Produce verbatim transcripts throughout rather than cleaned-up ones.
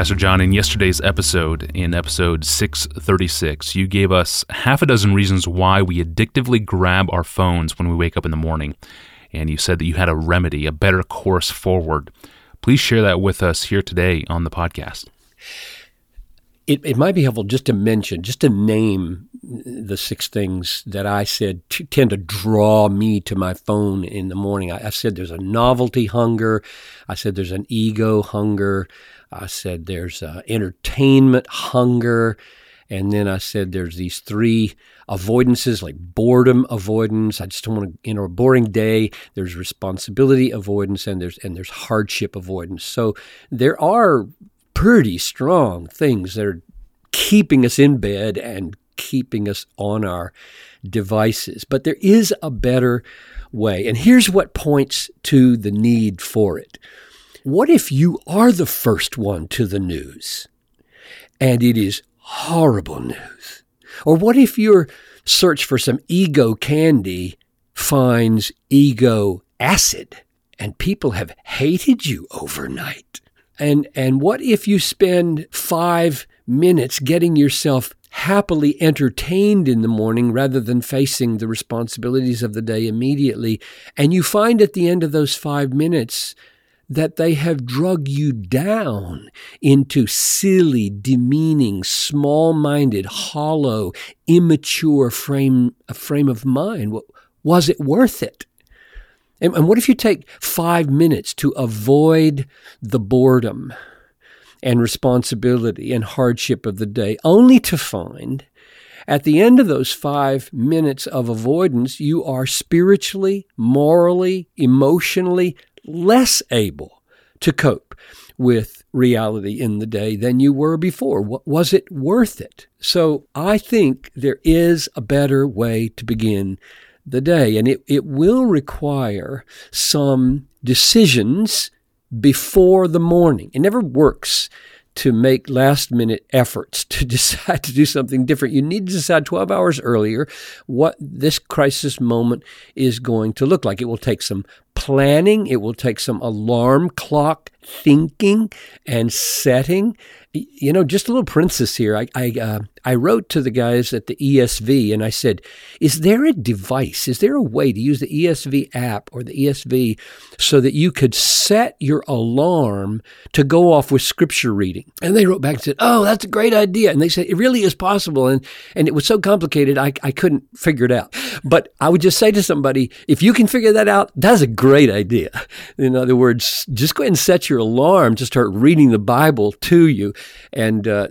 Pastor John, in yesterday's episode, in episode six thirty-six, you gave us half a dozen reasons why we addictively grab our phones when we wake up in the morning, and you said that you had a remedy, a better course forward. Please share that with us here today on the podcast. It, it might be helpful just to mention, just to name the six things that I said t- tend to draw me to my phone in the morning. I, I said there's a novelty hunger. I said there's an ego hunger. I said there's uh, entertainment hunger. And then I said there's these three avoidances, like boredom avoidance. I just don't want to, you know, a boring day. There's responsibility avoidance, and there's and there's hardship avoidance. So there are pretty strong things that are keeping us in bed and keeping us on our devices. But there is a better way. And here's what points to the need for it. What if you are the first one to the news and it is horrible news? Or what if your search for some ego candy finds ego acid and people have hated you overnight? And and what if you spend five minutes getting yourself happily entertained in the morning rather than facing the responsibilities of the day immediately, and you find at the end of those five minutes that they have drug you down into silly, demeaning, small-minded, hollow, immature frame, a frame of mind? Was it worth it? And, and what if you take five minutes to avoid the boredom and responsibility and hardship of the day, only to find at the end of those five minutes of avoidance, you are spiritually, morally, emotionally less able to cope with reality in the day than you were before? Was it worth it? So I think there is a better way to begin the day, and it, it will require some decisions before the morning. It never works to make last-minute efforts to decide to do something different. You need to decide twelve hours earlier what this crisis moment is going to look like. It will take some planning. It will take some alarm clock thinking and setting. You know, just a little princess here. I I, uh, I wrote to the guys at the E S V, and I said, is there a device, is there a way to use the E S V app or the E S V so that you could set your alarm to go off with scripture reading? And they wrote back and said, oh, that's a great idea. And they said, it really is possible. And and it was so complicated, I, I couldn't figure it out. But I would just say to somebody, if you can figure that out, that's a great idea. In other words, just go ahead and set your alarm to start reading the Bible to you. And uh,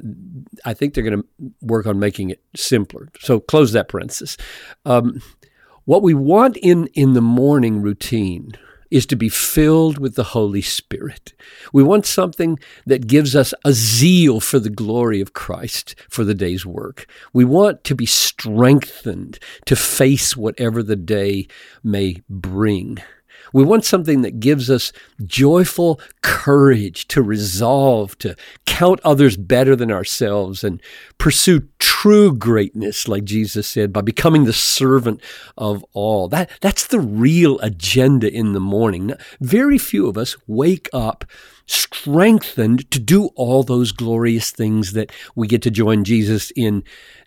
I think they're going to work on making it simpler. So close that parenthesis. Um, what we want in, in the morning routine is to be filled with the Holy Spirit. We want something that gives us a zeal for the glory of Christ for the day's work. We want to be strengthened to face whatever the day may bring. We want something that gives us joyful courage to resolve, to count others better than ourselves and pursue true greatness, like Jesus said, by becoming the servant of all. That, that's the real agenda in the morning. Now, very few of us wake up strengthened to do all those glorious things that we get to join Jesus in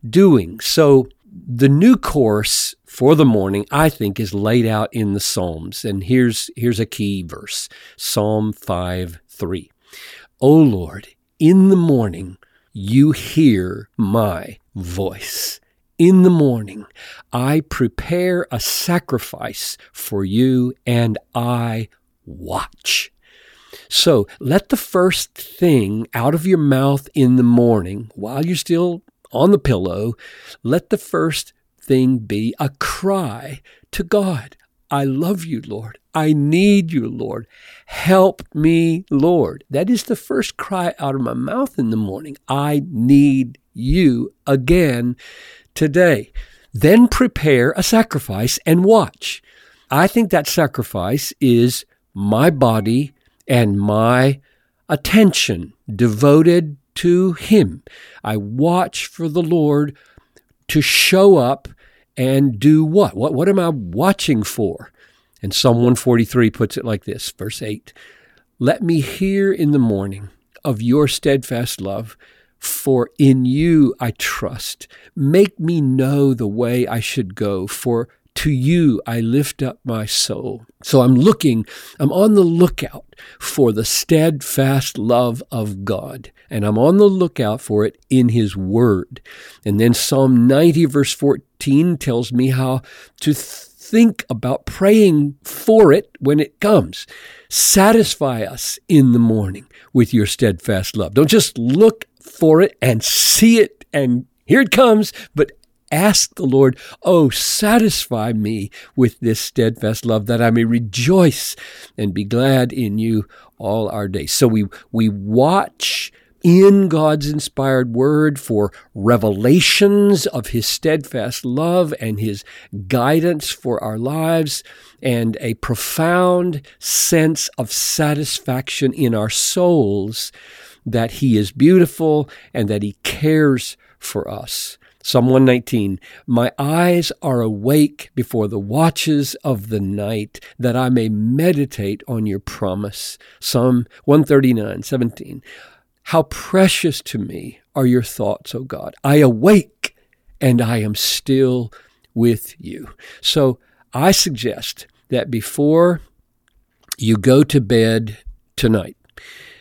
doing. So the new course for the morning, I think, is laid out in the Psalms. And here's here's a key verse, Psalm five three. O Lord, in the morning you hear my voice. In the morning I prepare a sacrifice for you and I watch. So let the first thing out of your mouth in the morning, while you're still on the pillow, let the first thing be a cry to God. I love you, Lord. I need you, Lord. Help me, Lord. That is the first cry out of my mouth in the morning. I need you again today. Then prepare a sacrifice and watch. I think that sacrifice is my body and my attention devoted to him. I watch for the Lord to show up and do what? What, what am I watching for? And Psalm one forty-three puts it like this, verse eight. Let me hear in the morning of your steadfast love, for in you I trust. Make me know the way I should go, for to you I lift up my soul. So I'm looking, I'm on the lookout for the steadfast love of God, and I'm on the lookout for it in His Word. And then Psalm ninety, verse fourteen tells me how to think about praying for it when it comes. Satisfy us in the morning with your steadfast love. Don't just look for it and see it and here it comes, but ask the Lord, oh, satisfy me with this steadfast love that I may rejoice and be glad in you all our days. So we we watch in God's inspired word for revelations of His steadfast love and His guidance for our lives, and a profound sense of satisfaction in our souls that He is beautiful and that He cares for us. Psalm one nineteen, my eyes are awake before the watches of the night, that I may meditate on your promise. Psalm one thirty-nine, seventeen, how precious to me are your thoughts, O God. I awake and I am still with you. So I suggest that before you go to bed tonight,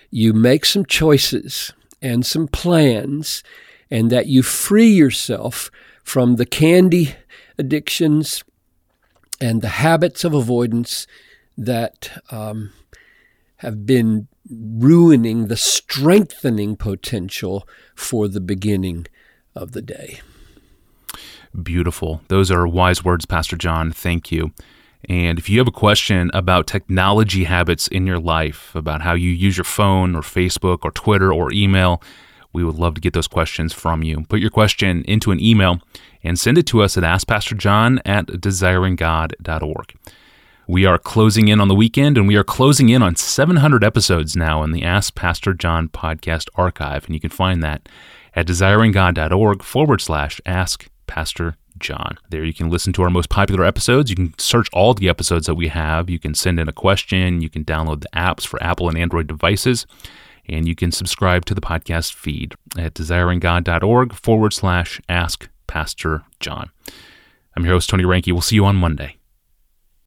you make some choices and some plans, and that you free yourself from the candy addictions and the habits of avoidance that um, have been ruining the strengthening potential for the beginning of the day. Beautiful. Those are wise words, Pastor John. Thank you. And if you have a question about technology habits in your life, about how you use your phone or Facebook or Twitter or email, we would love to get those questions from you. Put your question into an email and send it to us at ask pastor john at desiring god dot org. We are closing in on the weekend, and we are closing in on seven hundred episodes now in the Ask Pastor John podcast archive, and you can find that at desiringgod.org forward slash ask Pastor John. There you can listen to our most popular episodes. You can search all the episodes that we have. You can send in a question. You can download the apps for Apple and Android devices. And you can subscribe to the podcast feed at desiringgod.org forward slash ask Pastor John. I'm your host, Tony Ranke. We'll see you on Monday.